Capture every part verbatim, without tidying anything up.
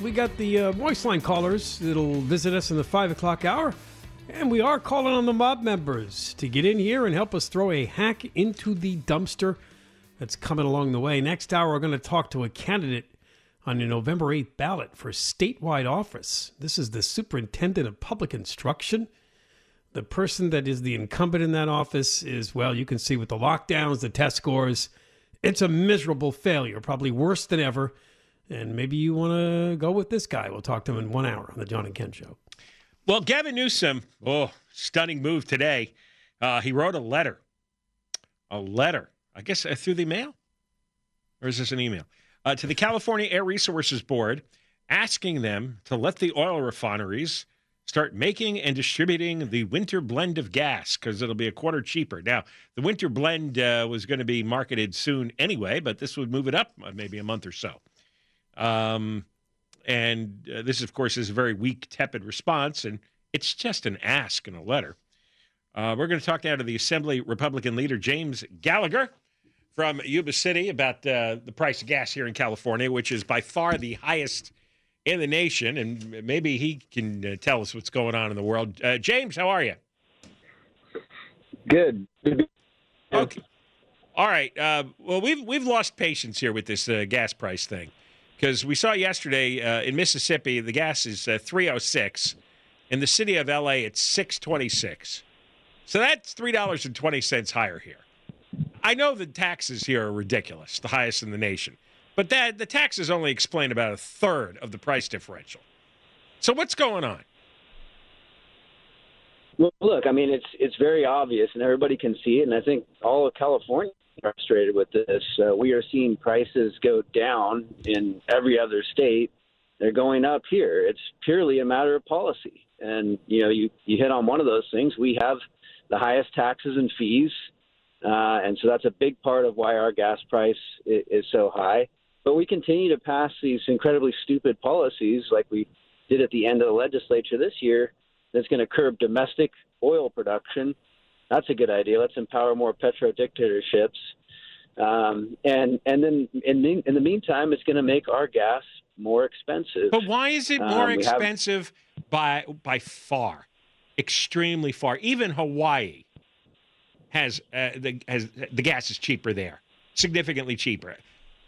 We got the uh, voice line callers that'll visit us in the five o'clock hour. And we are calling on the mob members to get in here and help us throw a hack into the dumpster that's coming along the way. Next hour, we're going to talk to a candidate on the November eighth ballot for statewide office. This is the superintendent of public instruction. The person that is the incumbent in that office is, well, you can see with the lockdowns, the test scores, it's a miserable failure, probably worse than ever. And maybe you want to go with this guy. We'll talk to him in one hour on the John and Ken Show. Well, Gavin Newsom, oh, stunning move today. Uh, he wrote a letter, a letter, I guess uh, through the mail, or is this an email, uh, to the California Air Resources Board, asking them to let the oil refineries start making and distributing the winter blend of gas because it'll be a quarter cheaper. Now, the winter blend uh, was going to be marketed soon anyway, but this would move it up maybe a month or so. Um, and uh, this, of course, is a very weak, tepid response, and it's just an ask in a letter. Uh, we're going to talk now to the Assembly Republican leader, James Gallagher from Yuba City, about uh, the price of gas here in California, which is by far the highest in the nation, and maybe he can uh, tell us what's going on in the world. Uh, James, how are you? Good. Okay. All right. Uh, well, we've, we've lost patience here with this uh, gas price thing. Because we saw yesterday uh, in Mississippi, the gas is uh, three oh six. In the city of L A, it's six twenty-six. So that's three dollars and twenty cents higher here. I know the taxes here are ridiculous, the highest in the nation. But that the taxes only explain about a third of the price differential. So what's going on? Well, look, I mean, it's it's very obvious, and everybody can see it. And I think all of California frustrated with this. Uh, we are seeing prices go down in every other state. They're going up here. It's purely a matter of policy. And, you know, you, you hit on one of those things. We have the highest taxes and fees. Uh, and so that's a big part of why our gas price is, is so high. But we continue to pass these incredibly stupid policies like we did at the end of the legislature this year that's going to curb domestic oil production. That's a good idea. Let's empower more petro dictatorships. Um, and and then in the, in the meantime, it's going to make our gas more expensive. But why is it more um, expensive have... by by far, extremely far? Even Hawaii has uh, the has the gas is cheaper there, significantly cheaper.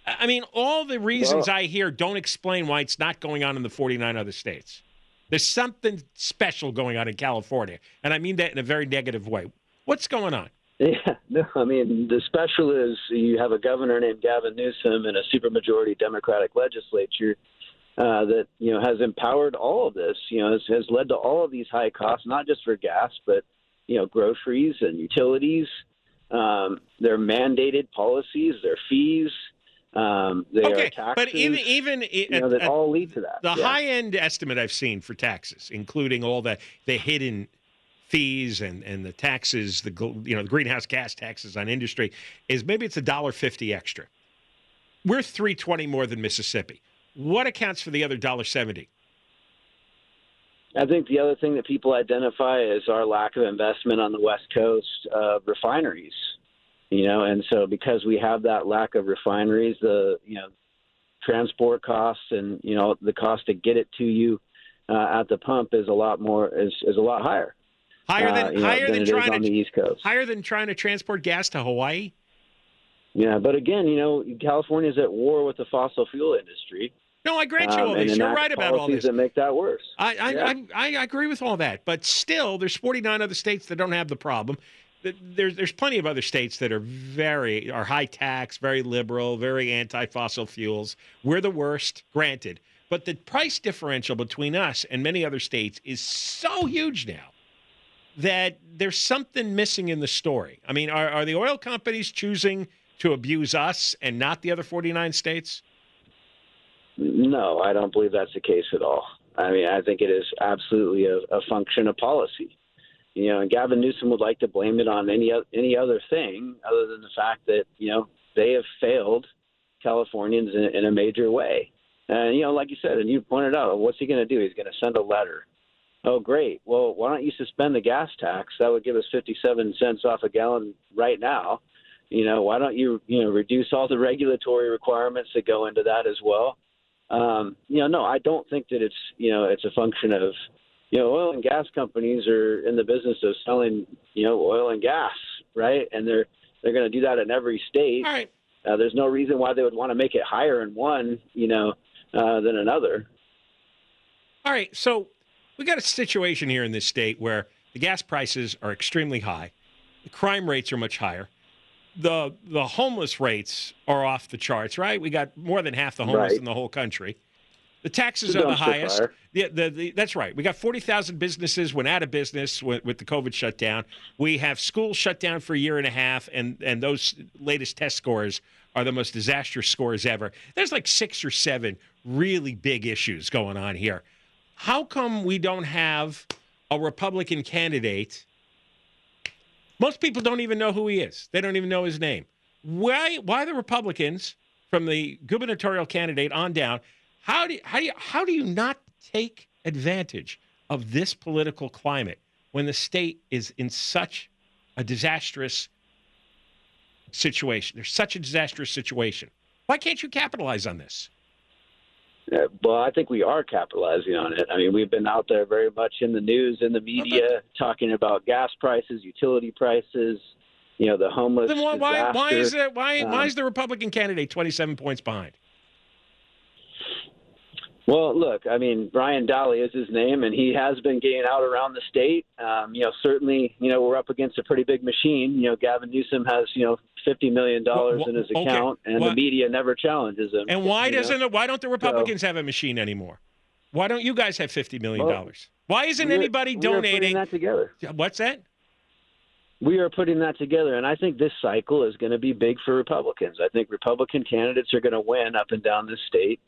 I mean, all the reasons well, I hear don't explain why it's not going on in the forty-nine other states. There's something special going on in California, and I mean that in a very negative way. What's going on? Yeah, no, I mean, the special is you have a governor named Gavin Newsom and a supermajority Democratic legislature uh, that, you know, has empowered all of this, you know, has, has led to all of these high costs, not just for gas, but, you know, groceries and utilities, um, their mandated policies, their fees, um, their okay, taxes. But even, even you know, that at, all lead to that. The yeah. high-end estimate I've seen for taxes, including all the, the hidden fees and, and the taxes, the you know the greenhouse gas taxes on industry, is maybe it's a dollar fifty extra. We're three twenty more than Mississippi. What accounts for the other dollar seventy? I think the other thing that people identify is our lack of investment on the West Coast uh, refineries, you know, and so because we have that lack of refineries, the, you know, transport costs and, you know, the cost to get it to you uh, at the pump is a lot more, is, is a lot higher. Higher than, uh, higher know, than, than trying to, on the East Coast. Higher than trying to transport gas to Hawaii. Yeah. But again, you know, California's at war with the fossil fuel industry. No, I grant you all um, this. You're right about all this. That make that worse. I I, yeah. I I agree with all that, but still, there's forty-nine other states that don't have the problem. There's there's plenty of other states that are very are high tax, very liberal, very anti-fossil fuels. We're the worst, granted, but the price differential between us and many other states is so huge now that there's something missing in the story. I mean, are are the oil companies choosing to abuse us and not the other forty-nine states? No, I don't believe that's the case at all. I mean, I think it is absolutely a, a function of policy. You know, and Gavin Newsom would like to blame it on any any other thing other than the fact that, you know, they have failed Californians in, in a major way. And, you know, like you said, and you pointed out, what's he going to do? He's going to send a letter. Oh, great. Well, why don't you suspend the gas tax? That would give us fifty-seven cents off a gallon right now. You know, why don't you, you know, reduce all the regulatory requirements that go into that as well? Um, you know, no, I don't think that it's, you know, it's a function of, you know, oil and gas companies are in the business of selling, you know, oil and gas, right? And they're they're going to do that in every state. All right. Uh, there's no reason why they would want to make it higher in one, you know, uh, than another. All right. So we got a situation here in this state where the gas prices are extremely high. The crime rates are much higher. The the homeless rates are off the charts, right? We got more than half the homeless right. in the whole country. The taxes the are the highest. The, the, the, that's right. We got forty thousand businesses went out of business with, with the COVID shutdown. We have schools shut down for a year and a half, and, and those latest test scores are the most disastrous scores ever. There's like six or seven really big issues going on here. How come we don't have a Republican candidate? Most people don't even know who he is. They don't even know his name. Why why the Republicans, from the gubernatorial candidate on down, how do, how do, you, how do you not take advantage of this political climate when the state is in such a disastrous situation? There's such a disastrous situation. Why can't you capitalize on this? Yeah, well, I think we are capitalizing on it. I mean, we've been out there very much in the news, in the media, talking about gas prices, utility prices, you know, the homeless. Then why, why, why is it? Why, um, why is the Republican candidate twenty-seven points behind? Well, look, I mean, Brian Dahle is his name, and he has been getting out around the state. Um, you know, certainly, you know, we're up against a pretty big machine. You know, Gavin Newsom has, you know, fifty million dollars well, in his account, okay. and well, the media never challenges him. And why doesn't know? why don't the Republicans so, have a machine anymore? Why don't you guys have fifty million dollars? Well, why isn't we're, anybody donating? We're putting that together. What's that? We are putting that together, and I think this cycle is going to be big for Republicans. I think Republican candidates are going to win up and down this state.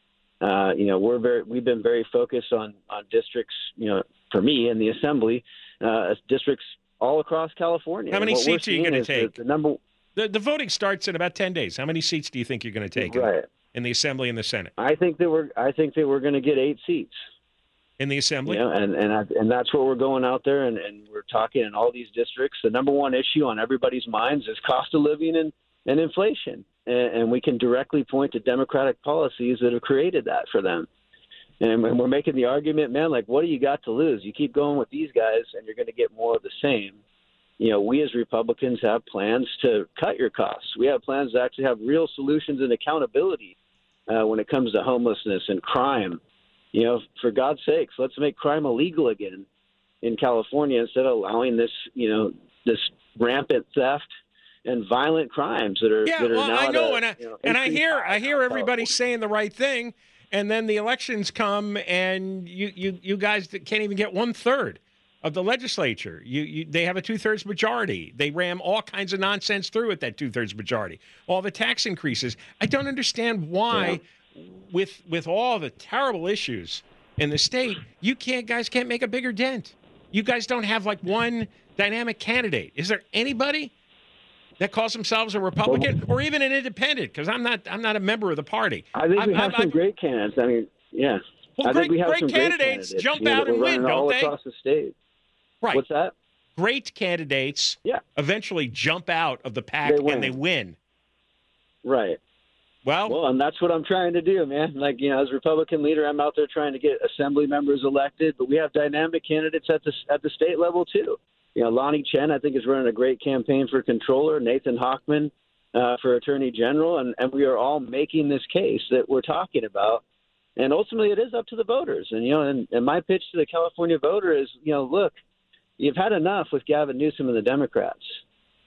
Uh, you know, we're very, we've been very focused on, on districts, you know, for me in the assembly, uh, districts all across California. How many seats are you going to take? The, the, number... the, the voting starts in about ten days. How many seats do you think you're going to take right. in, in the assembly and the Senate? I think that we're, I think that we're going to get eight seats. In the assembly? Yeah, you know, and, and, I, and that's where we're going out there and, and we're talking in all these districts. The number one issue on everybody's minds is cost of living and, and inflation. And we can directly point to Democratic policies that have created that for them. And we're making the argument, man, like, what do you got to lose? You keep going with these guys and you're going to get more of the same. You know, we as Republicans have plans to cut your costs. We have plans to actually have real solutions and accountability uh, when it comes to homelessness and crime. You know, for God's sakes, let's make crime illegal again in California instead of allowing this, you know, this rampant theft and violent crimes that are yeah, that are well, now I know, a, and I you know, and I hear I hear everybody saying the right thing, and then the elections come, and you you you guys can't even get one third of the legislature. You, you they have a two thirds majority. They ram all kinds of nonsense through with that two thirds majority. All the tax increases. I don't understand why, yeah. with with all the terrible issues in the state, you can't guys can't make a bigger dent. You guys don't have like one dynamic candidate. Is there anybody that calls themselves a Republican or even an independent? Because I'm not, I'm not a member of the party. I think we I'm, have I'm, some I'm, great candidates. I mean, yeah. Well, I great, think we have great some candidates, great candidates jump out and win, don't all they? Across the state. Right. What's that? Great candidates yeah. eventually jump out of the pack they and they win. Right. Well, well, and that's what I'm trying to do, man. Like, you know, as Republican leader, I'm out there trying to get assembly members elected, but we have dynamic candidates at the, at the state level, too. You know, Lonnie Chen, I think, is running a great campaign for controller, Nathan Hochman uh, for attorney general, and, and we are all making this case that we're talking about. And ultimately, it is up to the voters. And, you know, and, and my pitch to the California voter is, you know, look, you've had enough with Gavin Newsom and the Democrats.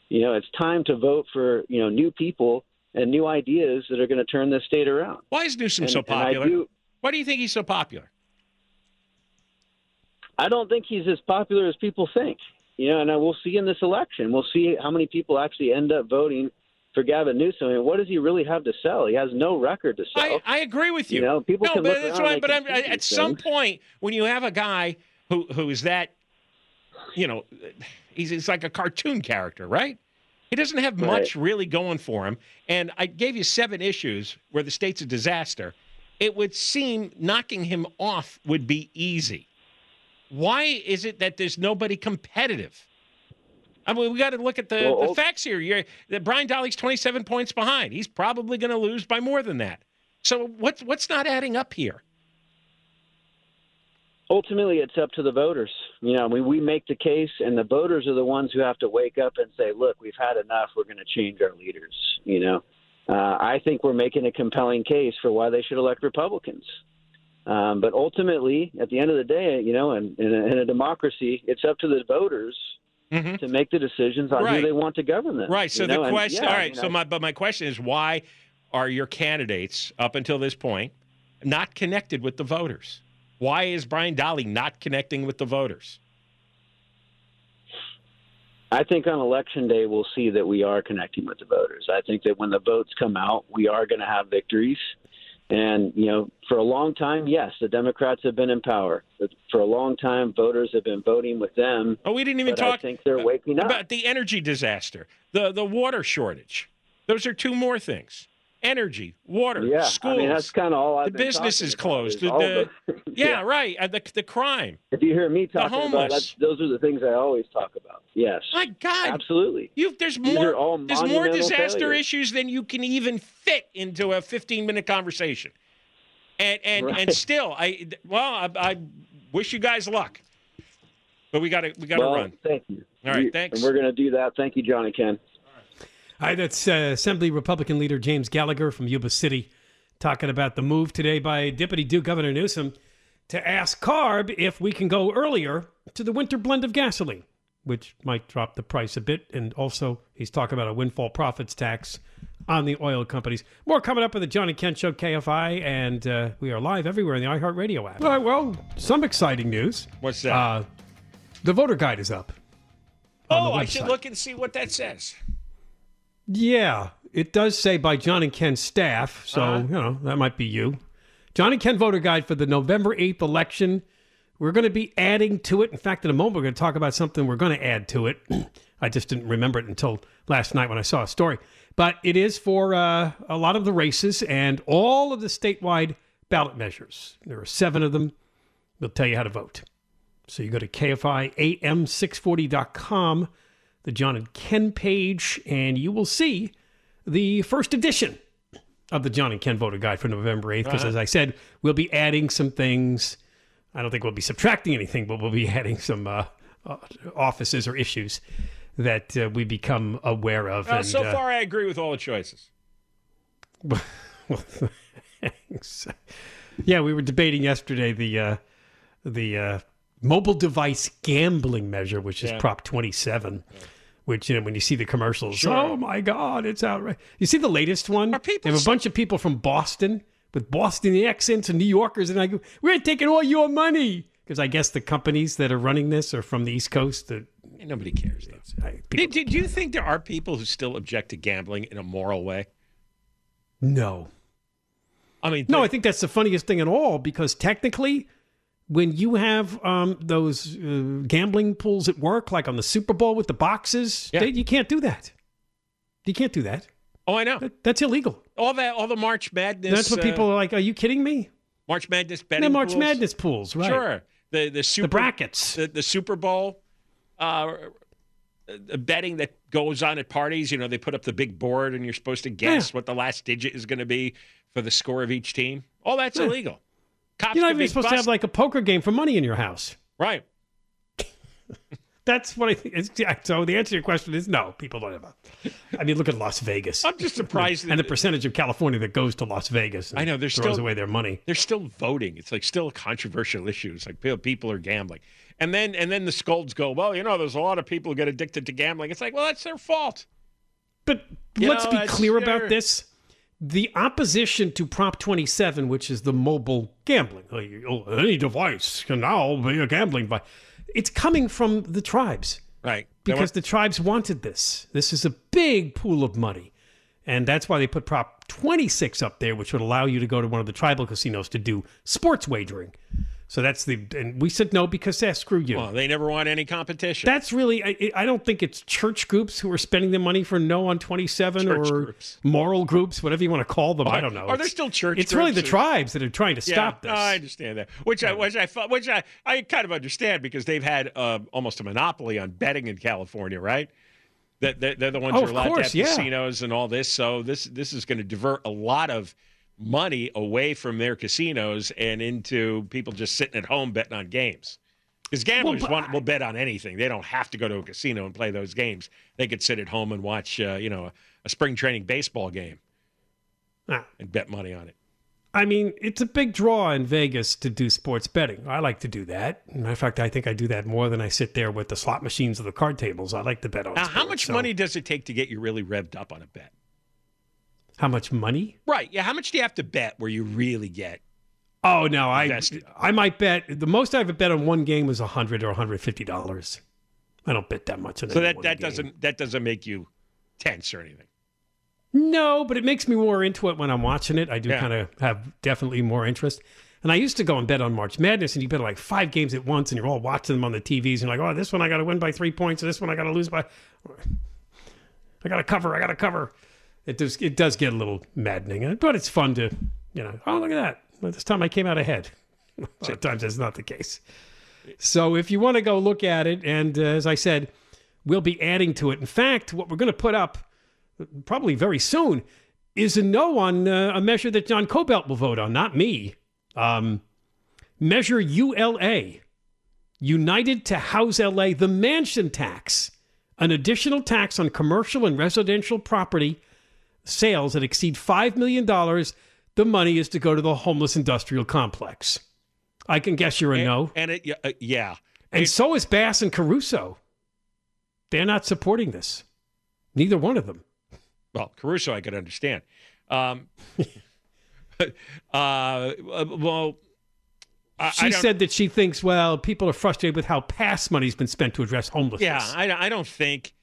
You know, it's time to vote for, you know, new people and new ideas that are going to turn this state around. Why is Newsom and, so popular? Do, Why do you think he's so popular? I don't think he's as popular as people think. You know, and I, we'll see in this election. We'll see how many people actually end up voting for Gavin Newsom. I mean, what does he really have to sell? He has no record to sell. I, I agree with you. You know, people no, can but look that's right, but I'm, at some things. point, when you have a guy who, who is that, you know, he's, he's like a cartoon character, right? He doesn't have much right. really going for him. And I gave you seven issues where the state's a disaster. It would seem knocking him off would be easy. Why is it that there's nobody competitive? I mean, we got to look at the, well, the facts here. You're, the Brian Dahle's twenty-seven points behind. He's probably going to lose by more than that. So what's, what's not adding up here? Ultimately, it's up to the voters. You know, we, we make the case, and the voters are the ones who have to wake up and say, look, we've had enough. We're going to change our leaders. You know, uh, I think we're making a compelling case for why they should elect Republicans. Um, but ultimately, at the end of the day, you know, in, in, a, in a democracy, it's up to the voters mm-hmm. to make the decisions on right. who they want to govern them. Right. So the know? question. And, yeah, all right. You know, so my but my question is, why are your candidates up until this point not connected with the voters? Why is Brian Dahle not connecting with the voters? I think on Election Day, we'll see that we are connecting with the voters. I think that when the votes come out, we are going to have victories. And, you know, for a long time, yes, the Democrats have been in power. For a long time, voters have been voting with them. Oh, we didn't even talk I think they're waking up. About the energy disaster, the, the water shortage. Those are two more things. Energy, water, yeah, schools. I mean, that's kind of all I've been talking about. The business is closed. The, the, yeah, yeah, right. The, the crime. If you hear me talking about it, those are the things I always talk about. Yes. My God. Absolutely. You've, there's more, there's more disaster failures. issues than you can even fit into a fifteen-minute conversation. And and, right. and still, I well, I, I wish you guys luck. But we got to we got to well, run. Thank you. All right, we, thanks. And we're going to do that. Thank you, John and Ken. Hi, that's uh, Assembly Republican Leader James Gallagher from Yuba City talking about the move today by Deputy Duke Governor Newsom to ask CARB if we can go earlier to the winter blend of gasoline, which might drop the price a bit. And also, he's talking about a windfall profits tax on the oil companies. More coming up on the John and Ken Show, K F I, and uh, we are live everywhere on the iHeartRadio app. All right, well, some exciting news. What's that? Uh, the voter guide is up. Oh, I should look and see what that says. Yeah, it does say by John and Ken's staff, so, uh-huh. you know, that might be you. John and Ken Voter Guide for the November eighth election. We're going to be adding to it. In fact, in a moment, we're going to talk about something we're going to add to it. I just didn't remember it until last night when I saw a story. But it is for uh, a lot of the races and all of the statewide ballot measures. There are seven of them. They'll tell you how to vote. So you go to K F I A M six forty dot com. The John and Ken page, and you will see the first edition of the John and Ken Voter Guide for November eighth, because uh-huh. as I said, we'll be adding some things. I don't think we'll be subtracting anything, but we'll be adding some uh, offices or issues that uh, we become aware of. Uh, and, so far, uh, I agree with all the choices. Well, thanks. Yeah, we were debating yesterday the uh, the uh, mobile device gambling measure, which is yeah. Prop twenty-seven. Yeah. Which, you know, when you see the commercials, sure. oh, my God, it's outrageous. You see the latest one? Are people they have a bunch of people from Boston with Boston accents and New Yorkers. And I go, we're taking all your money. Because I guess the companies that are running this are from the East Coast. That, Nobody cares, though. I, do, do, do you think there are people who still object to gambling in a moral way? No. I mean, No, I think that's the funniest thing at all, because technically, when you have um, those uh, gambling pools at work, like on the Super Bowl with the boxes, yeah. they, you can't do that. You can't do that. Oh, I know. That, that's illegal. All that, all the March Madness. And that's what uh, people are like, are you kidding me? March Madness betting the March pools. Madness pools, right. Sure. The the super the brackets. The, the Super Bowl uh, betting that goes on at parties. You know, they put up the big board and you're supposed to guess yeah. what the last digit is going to be for the score of each team. All that's yeah. illegal. Cops You're not even supposed bust. to have like a poker game for money in your house. Right. That's what I think. So the answer to your question is no, people don't have a. I mean, look at Las Vegas. I'm just surprised. and, that, and the percentage of California that goes to Las Vegas and I know, throws still, away their money. They're still voting. It's like still a controversial issue. It's like people are gambling. And then and then the scolds go, well, you know, there's a lot of people who get addicted to gambling. It's like, well, that's their fault. But you let's know, be clear their... about this. The opposition to Prop twenty-seven, which is the mobile gambling, any device can now be a gambling device. It's coming from the tribes, right? Because the tribes wanted this. This is a big pool of money, and that's why they put Prop twenty-six up there, which would allow you to go to one of the tribal casinos to do sports wagering. So that's the, and we said no because eh, screw you. Well, they never want any competition. That's really, I, I don't think it's church groups who are spending the money for no on twenty-seven church or groups. moral groups, whatever you want to call them. Are, I don't know. Are there still church it's groups? It's really the or... tribes that are trying to yeah, stop this. I understand that, which I, which I, which I, I kind of understand because they've had uh, almost a monopoly on betting in California, right? That they're, they're the ones oh, who are allowed course, to have yeah. casinos and all this. So this this is going to divert a lot of money away from their casinos and into people just sitting at home betting on games. Because gamblers well, want, will bet on anything. They don't have to go to a casino and play those games. They could sit at home and watch, uh, you know, a, a spring training baseball game ah. and bet money on it. I mean, it's a big draw in Vegas to do sports betting. I like to do that. Matter of fact, I think I do that more than I sit there with the slot machines or the card tables. I like to bet on now, sports. Now, how much so. money does it take to get you really revved up on a bet? How much money? Right. Yeah. How much do you have to bet where you really get? Oh, no. I I might bet. The most I ever bet on one game was one hundred dollars or one hundred fifty dollars. I don't bet that much. On so that, that, doesn't, that doesn't make you tense or anything? No, but it makes me more into it when I'm watching it. I do yeah. kind of have definitely more interest. And I used to go and bet on March Madness, and you bet on like five games at once, and you're all watching them on the T Vs, and you're like, oh, this one I got to win by three points, and this one I got to lose by... I got to cover. I got to cover. It does, it does get a little maddening, but it's fun to, you know, oh, look at that. Well, this time I came out ahead. Sometimes that's not the case. So if you want to go look at it, and uh, as I said, we'll be adding to it. In fact, what we're going to put up probably very soon is a no on uh, a measure that John Cobelt will vote on, not me. Um, measure U L A, United to House L A, the mansion tax, an additional tax on commercial and residential property sales that exceed five million dollars, the money is to go to the homeless industrial complex. I can guess you're a and, no. And it, uh, yeah. And it, so is Bass and Caruso. They're not supporting this. Neither one of them. Well, Caruso, I could understand. Um, uh, well, I, she I said that she thinks, well, people are frustrated with how past money's been spent to address homelessness. Yeah, I, I don't think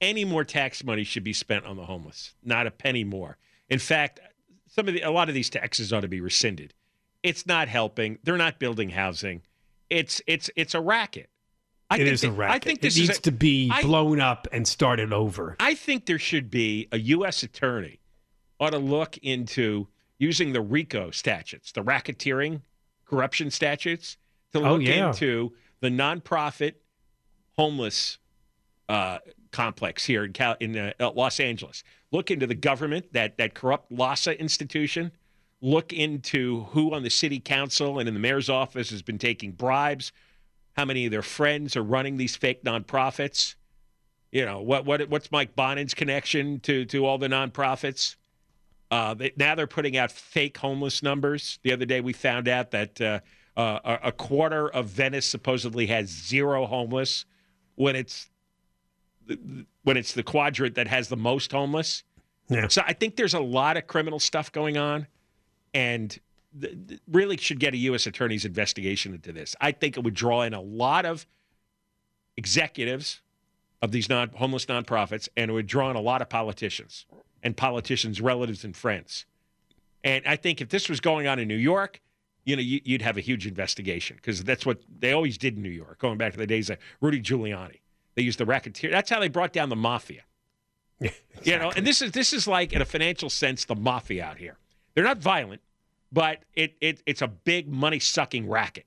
any more tax money should be spent on the homeless, not a penny more. In fact, some of the, a lot of these taxes ought to be rescinded. It's not helping. They're not building housing. It's it's it's a racket. I it think is that, a racket. I think this it needs is a, to be I, blown up and started over. I think there should be a U S attorney ought to look into using the RICO statutes, the racketeering, corruption statutes, to look oh, yeah. into the nonprofit homeless Uh, complex here in, Cal- in uh, Los Angeles. Look into the government, that that corrupt LAHSA institution. Look into who on the city council and in the mayor's office has been taking bribes. How many of their friends are running these fake nonprofits? You know, what what what's Mike Bonin's connection to to all the nonprofits? Uh, they, now they're putting out fake homeless numbers. The other day we found out that uh, uh, a quarter of Venice supposedly has zero homeless when it's when it's the quadrant that has the most homeless. Yeah. So I think there's a lot of criminal stuff going on and th- th- really should get a U S attorney's investigation into this. I think it would draw in a lot of executives of these non- homeless nonprofits, and it would draw in a lot of politicians and politicians' relatives and friends. And I think if this was going on in New York, you know, you- you'd have a huge investigation because that's what they always did in New York, going back to the days of Rudy Giuliani. They used the racketeer. That's how they brought down the mafia. Yeah, exactly. You know, and this is this is like, in a financial sense, the mafia out here. They're not violent. but it, it it's a big money-sucking racket.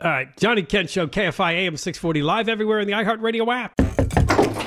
All right, John and Ken Show, K F I A M six forty, live everywhere in the iHeartRadio app.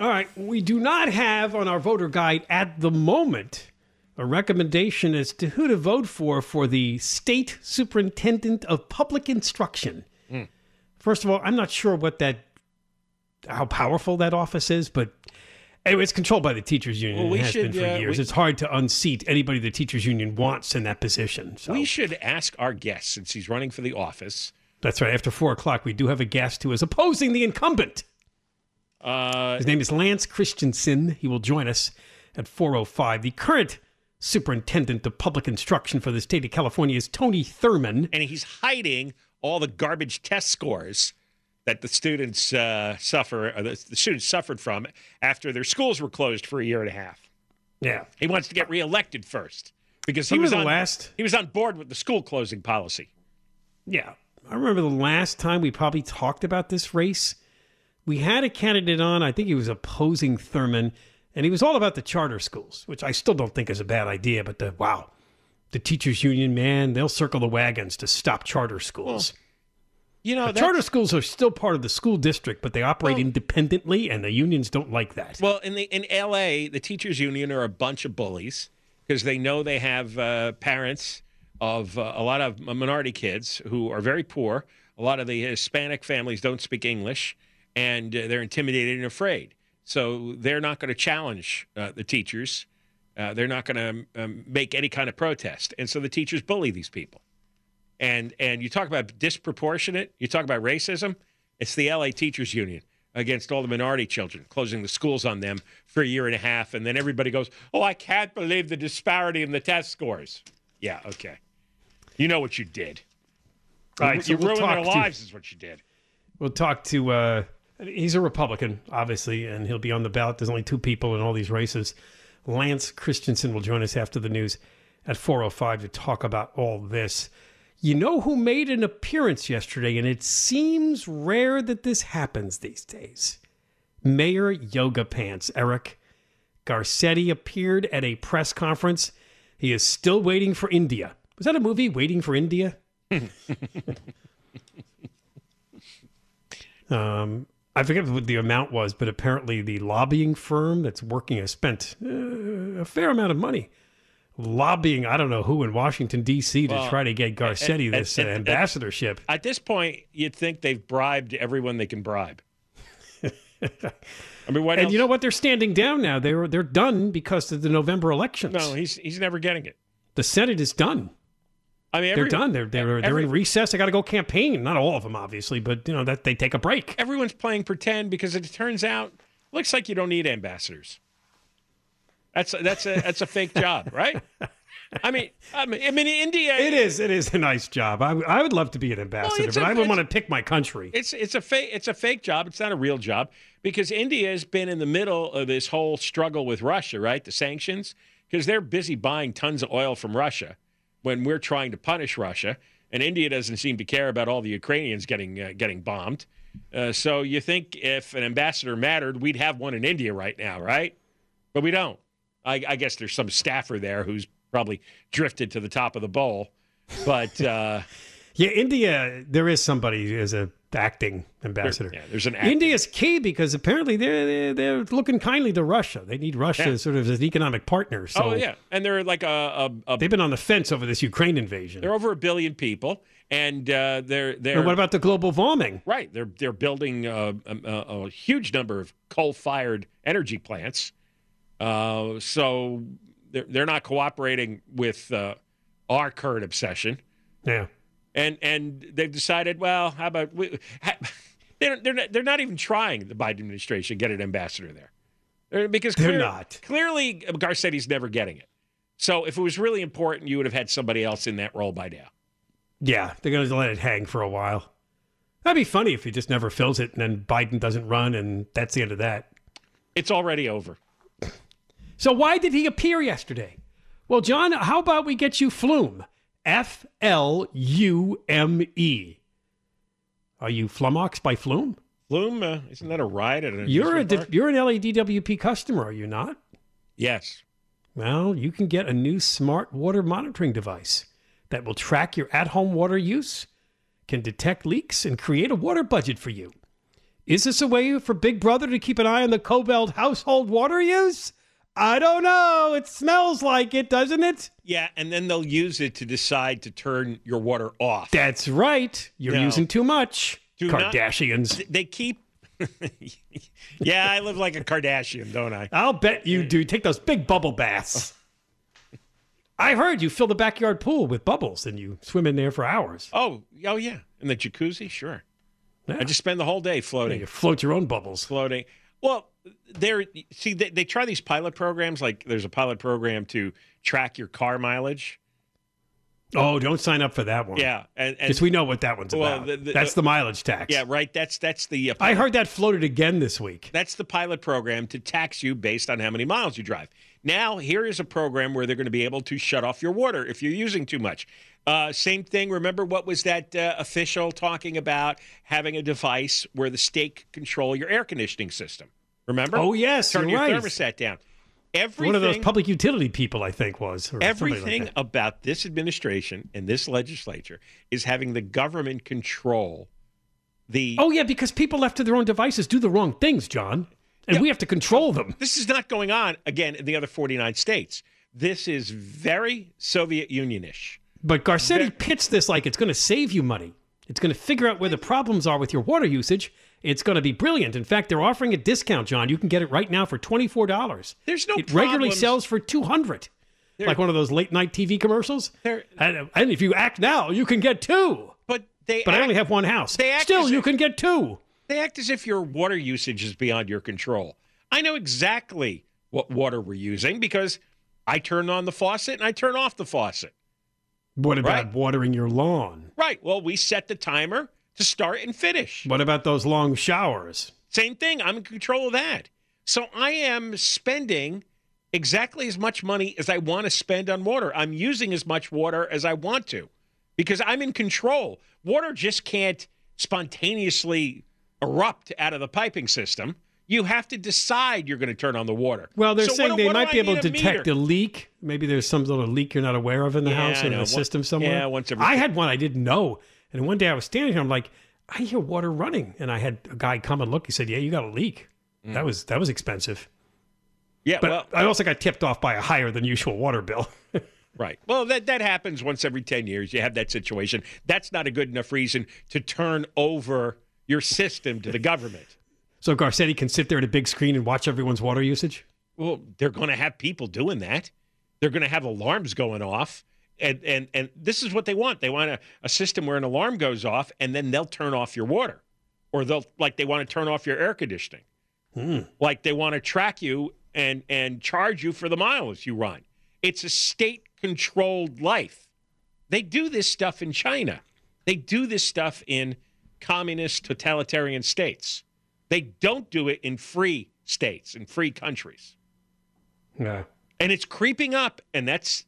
All right, we do not have on our voter guide at the moment a recommendation as to who to vote for for the State Superintendent of Public Instruction. Mm. First of all, I'm not sure what that, how powerful that office is, but anyway, it's controlled by the teachers union. Well, we it has should, been for uh, years. We, it's hard to unseat anybody the teachers union wants in that position. So. We should ask our guest, since he's running for the office. That's right. After four o'clock, we do have a guest who is opposing the incumbent. Uh, His name is Lance Christensen. He will join us at four oh five. The current superintendent of public instruction for the state of California is Tony Thurmond. And he's hiding all the garbage test scores that the students uh, suffer, or the, the students suffered from after their schools were closed for a year and a half. Yeah. He wants to get reelected first because he was, on, last... he was on board with the school closing policy. Yeah. I remember the last time we probably talked about this race. We had a candidate on, I think he was opposing Thurmond, and he was all about the charter schools, which I still don't think is a bad idea, but the, wow, the teachers union, man, they'll circle the wagons to stop charter schools. Well, you know, the charter schools are still part of the school district, but they operate well, independently, and the unions don't like that. Well, in the in L A, the teachers union are a bunch of bullies because they know they have uh, parents of uh, a lot of minority kids who are very poor. A lot of the Hispanic families don't speak English. And uh, they're intimidated and afraid. So they're not going to challenge uh, the teachers. Uh, they're not going to um, make any kind of protest. And so the teachers bully these people. And and you talk about disproportionate, you talk about racism, it's the L A Teachers Union against all the minority children, closing the schools on them for a year and a half. And then everybody goes, oh, I can't believe the disparity in the test scores. Yeah, okay. You know what you did. All right, so you we'll ruined their lives to... is what you did. We'll talk to... Uh... He's a Republican, obviously, and he'll be on the ballot. There's only two people in all these races. Lance Christensen will join us after the news at four oh five to talk about all this. You know who made an appearance yesterday, and it seems rare that this happens these days. Mayor Yoga Pants, Eric Garcetti, appeared at a press conference. He is still waiting for India. Was that a movie, Waiting for India? um... I forget what the amount was, but apparently the lobbying firm that's working has spent uh, a fair amount of money lobbying, I don't know who, in Washington, D C to well, try to get Garcetti at, this at, uh, at, ambassadorship. At this point, you'd think they've bribed everyone they can bribe. I mean, what And else? You know what? They're standing down now. They're, they're done because of the November elections. No, he's he's never getting it. The Senate is done. I mean, every, they're done. They're they're, every, they're in recess. They got to go campaign. Not all of them, obviously, but you know that they take a break. Everyone's playing pretend because it turns out looks like you don't need ambassadors. That's a, that's a that's a fake job, right? I mean, I mean, I mean, India. It is. It is a nice job. I, I would love to be an ambassador, no, but a, I would want to pick my country. It's it's a fake it's a fake job. It's not a real job because India has been in the middle of this whole struggle with Russia, right? The sanctions, because they're busy buying tons of oil from Russia. When we're trying to punish Russia, and India doesn't seem to care about all the Ukrainians getting uh, getting bombed. Uh, so you think if an ambassador mattered, we'd have one in India right now, right? But we don't. I, I guess there's some staffer there who's probably drifted to the top of the bowl. But uh, yeah, India, there is somebody as a acting ambassador. There, yeah, there's an acting. India's key because apparently they're, they're they're looking kindly to Russia. They need Russia yeah. sort of as an economic partner. So oh yeah, and they're like a, a, a they've been on the fence over this Ukraine invasion. They're over a billion people, and uh, they're they're. And what about the global warming? Right, they're they're building a, a, a huge number of coal-fired energy plants. Uh, so they're they're not cooperating with uh, our current obsession. Yeah. And and they've decided, well, how about we, how, they're they're not, they're not even trying the Biden administration get an ambassador there, because clear, they're not. Clearly Garcetti's never getting it. So if it was really important, you would have had somebody else in that role by now. Yeah, they're going to let it hang for a while. That'd be funny if he just never fills it and then Biden doesn't run and that's the end of that. It's already over. So why did he appear yesterday? Well, John, how about we get you Flume? F L U M E. Are you flummoxed by Flume? Flume, uh, isn't that a ride at an you're a di- You're an L A D W P customer, are you not? Yes. Well, you can get a new smart water monitoring device that will track your at-home water use, can detect leaks, and create a water budget for you. Is this a way for Big Brother to keep an eye on the Cobalt household water use? I don't know. It smells like it, doesn't it? Yeah, and then they'll use it to decide to turn your water off. That's right. You're no. using too much. Do Kardashians. Not, they keep... Yeah, I live like a Kardashian, don't I? I'll bet you do. Take those big bubble baths. I heard you fill the backyard pool with bubbles and you swim in there for hours. Oh, oh yeah. In the jacuzzi? Sure. Yeah. I just spend the whole day floating. Yeah, you float your own bubbles. Floating. Well, they're, see, they, they try these pilot programs. Like there's a pilot program to track your car mileage. Oh, don't sign up for that one. Yeah. Because we know what that one's well, about. The, the, that's the, the mileage tax. Yeah, right. That's that's the... Uh, I heard that floated again this week. That's the pilot program to tax you based on how many miles you drive. Now, here is a program where they're going to be able to shut off your water if you're using too much. Uh, same thing. Remember what was that uh, official talking about having a device where the state could control your air conditioning system? Remember? Oh, yes. Turn your right. thermostat down. Everything, one of those public utility people, I think, was. Everything like about this administration and this legislature is having the government control the... Oh, yeah, because people left to their own devices do the wrong things, John, and yeah. we have to control them. This is not going on, again, in the other forty-nine states. This is very Soviet Union-ish. But Garcetti very- pits this like it's going to save you money. It's going to figure out where the problems are with your water usage. It's going to be brilliant. In fact, they're offering a discount, John. You can get it right now for twenty-four dollars. There's no It problems. regularly sells for two hundred dollars, there, like one of those late-night T V commercials. There, and, and if you act now, you can get two. But they But act, I only have one house. They act Still, you if, can get two. They act as if your water usage is beyond your control. I know exactly what water we're using because I turn on the faucet and I turn off the faucet. What about right? watering your lawn? Right. Well, we set the timer to start and finish. What about those long showers? Same thing. I'm in control of that. So I am spending exactly as much money as I want to spend on water. I'm using as much water as I want to because I'm in control. Water just can't spontaneously erupt out of the piping system. You have to decide you're going to turn on the water. Well, they're so saying what, they what might be able to detect a leak. Maybe there's some little leak you're not aware of in the yeah, house or in the system somewhere. Yeah, once every I had one I didn't know. And one day I was standing here, I'm like, I hear water running. And I had a guy come and look. He said, yeah, you got a leak. Mm. That was that was expensive. Yeah, but well, I also got tipped off by a higher than usual water bill. Right. Well, that, that happens once every ten years. You have that situation. That's not a good enough reason to turn over your system to the government. So Garcetti can sit there at a big screen and watch everyone's water usage? Well, they're going to have people doing that. They're going to have alarms going off. And, and and this is what they want. They want a, a system where an alarm goes off and then they'll turn off your water. Or they'll like they want to turn off your air conditioning. Hmm. Like they want to track you and, and charge you for the miles you run. It's a state-controlled life. They do this stuff in China. They do this stuff in communist totalitarian states. They don't do it in free states, in free countries. No. And it's creeping up, and that's...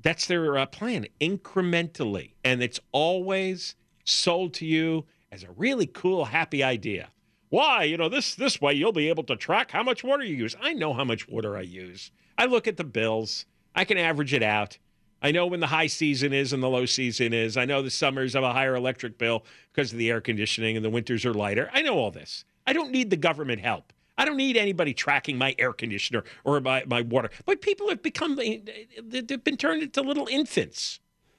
That's their uh, plan, incrementally. And it's always sold to you as a really cool, happy idea. Why? You know, this this way you'll be able to track how much water you use. I know how much water I use. I look at the bills. I can average it out. I know when the high season is and the low season is. I know the summers have a higher electric bill because of the air conditioning and the winters are lighter. I know all this. I don't need the government help. I don't need anybody tracking my air conditioner or my, my water. But people have become, they've been turned into little infants.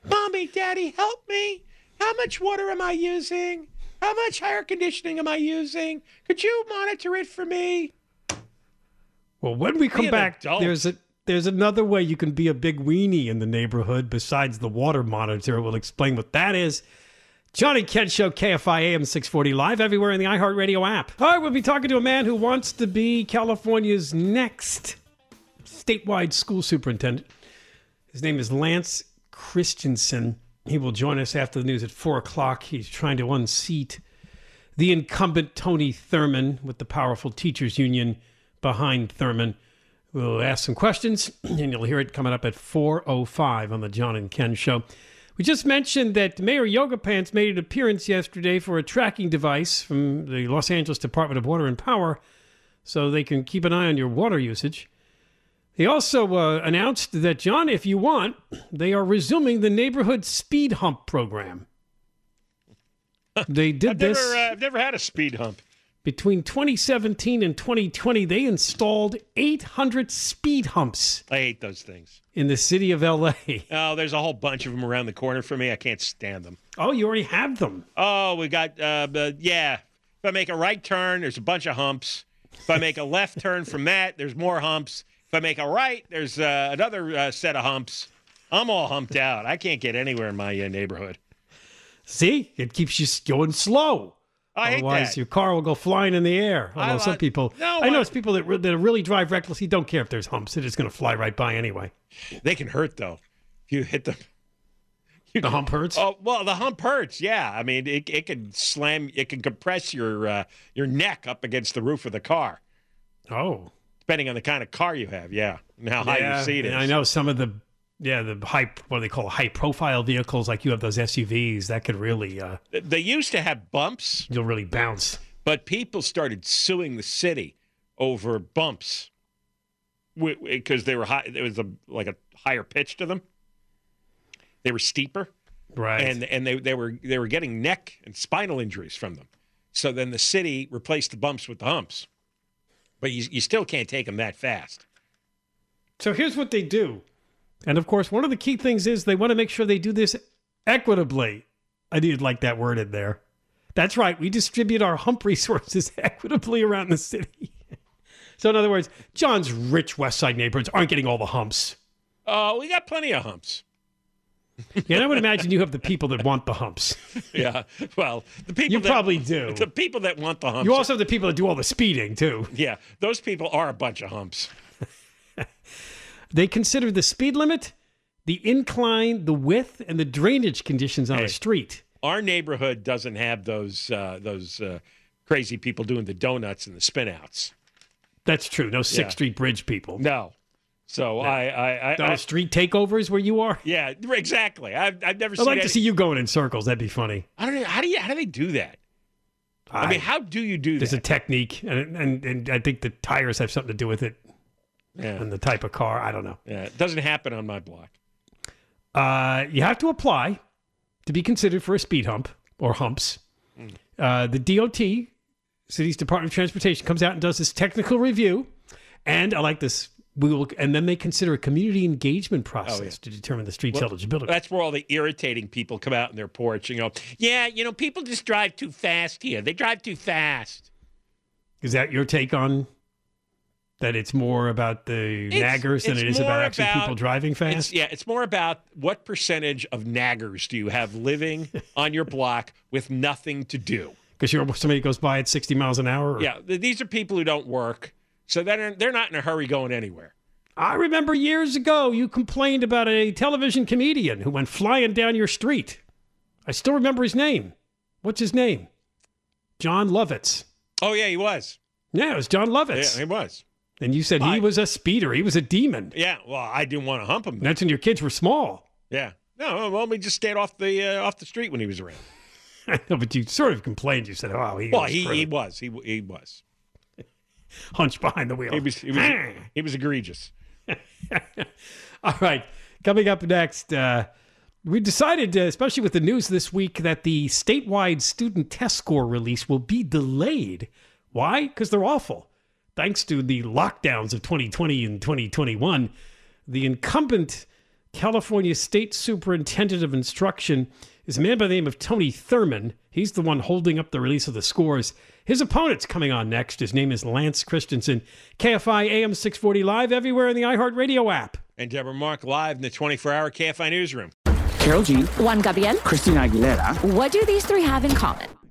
Mommy, Daddy, help me. How much water am I using? How much air conditioning am I using? Could you monitor it for me? Well, when we come back, adult. there's a there's another way you can be a big weenie in the neighborhood besides the water monitor. We'll explain what that is. John and Ken Show, K F I A M six forty, live everywhere in the iHeartRadio app. All right, we'll be talking to a man who wants to be California's next statewide school superintendent. His name is Lance Christensen. He will join us after the news at four o'clock. He's trying to unseat the incumbent Tony Thurmond with the powerful teachers union behind Thurmond. We'll ask some questions, and you'll hear it coming up at four oh five on the John and Ken Show. We just mentioned that Mayor Yoga Pants made an appearance yesterday for a tracking device from the Los Angeles Department of Water and Power so they can keep an eye on your water usage. He also uh, announced that, John, if you want, they are resuming the neighborhood speed hump program. They did I've this. Never, uh, I've never had a speed hump. Between twenty seventeen and twenty twenty, they installed eight hundred speed humps. I hate those things. In the city of L A. Oh, there's a whole bunch of them around the corner for me. I can't stand them. Oh, you already have them. Oh, we got, uh, uh, yeah. If I make a right turn, there's a bunch of humps. If I make a left turn from that, there's more humps. If I make a right, there's uh, another uh, set of humps. I'm all humped out. I can't get anywhere in my uh, neighborhood. See? It keeps you going slow. I Otherwise, hate that. Your car will go flying in the air. Although I, some people, no, I know it's people that, re- that really drive recklessly. Don't care if there's humps; they're just going to fly right by anyway. They can hurt though if you hit them. You the can, hump hurts. Oh well, the hump hurts. Yeah, I mean, it it can slam, it can compress your uh, your neck up against the roof of the car. Oh, depending on the kind of car you have, yeah, and how yeah, high you see it is. I know some of the yeah the high what do they call high profile vehicles, like you have those S U Vs that could really uh, they used to have bumps. You'll really bounce. But people started suing the city over bumps because they were high. There was a like a higher pitch to them. They were steeper, right? And and they, they were they were getting neck and spinal injuries from them. So then the city replaced the bumps with the humps. But you you still can't take them that fast. So here's what they do. And, of course, one of the key things is they want to make sure they do this equitably. I did like that word in there. That's right. We distribute our hump resources equitably around the city. So, in other words, John's rich West Side neighborhoods aren't getting all the humps. Oh, uh, we got plenty of humps. Yeah, and I would imagine you have the people that want the humps. Yeah, well, the people you that, probably do. The people that want the humps. You also have the people that do all the speeding, too. Yeah, those people are a bunch of humps. They consider the speed limit, the incline, the width, and the drainage conditions on hey, a street. Our neighborhood doesn't have those uh, those uh, crazy people doing the donuts and the spinouts. That's true. No Sixth yeah. Street Bridge people. No. So no. I, I, I, I street takeovers where you are. Yeah, exactly. I've I've never. I'd seen like any... to see you going in circles. That'd be funny. I don't know. How do you? How do they do that? I, I mean, how do you do there's that? There's a technique, and, and and I think the tires have something to do with it. Yeah. And the type of car, I don't know. Yeah, it doesn't happen on my block. Uh, you have to apply to be considered for a speed hump or humps. Mm. Uh, the D O T, City's Department of Transportation, comes out and does this technical review. And I like this. We will, and then they consider a community engagement process oh, yeah. to determine the street's well, eligibility. That's where all the irritating people come out on their porch and go, yeah, you know, people just drive too fast here. They drive too fast. Is that your take on... That it's more about the it's, naggers than it is about actually about, people driving fast? It's, yeah, it's more about what percentage of naggers do you have living on your block with nothing to do? Because somebody goes by at sixty miles an hour? Or... Yeah, these are people who don't work, so they're, they're not in a hurry going anywhere. I remember years ago you complained about a television comedian who went flying down your street. I still remember his name. What's his name? John Lovitz. Oh, yeah, he was. Yeah, it was John Lovitz. Yeah, he was. And you said I, he was a speeder. He was a demon. Yeah. Well, I didn't want to hump him. That's when your kids were small. Yeah. No. Well, we just stayed off the uh, off the street when he was around. I know, but you sort of complained. You said, "Oh, he." Well, was he, he was. He he was. Hunched behind the wheel. He was. He was, he was egregious. All right. Coming up next, uh, we decided, uh, especially with the news this week, that the statewide student test score release will be delayed. Why? Because they're awful. Thanks to the lockdowns of twenty twenty and twenty twenty-one, the incumbent California State Superintendent of Instruction is a man by the name of Tony Thurmond. He's the one holding up the release of the scores. His opponent's coming on next. His name is Lance Christensen. K F I A M six forty live everywhere in the iHeartRadio app. And Deborah Mark live in the twenty-four hour K F I newsroom. Carol G. Juan Gabriel. Christina Aguilera. What do these three have in common?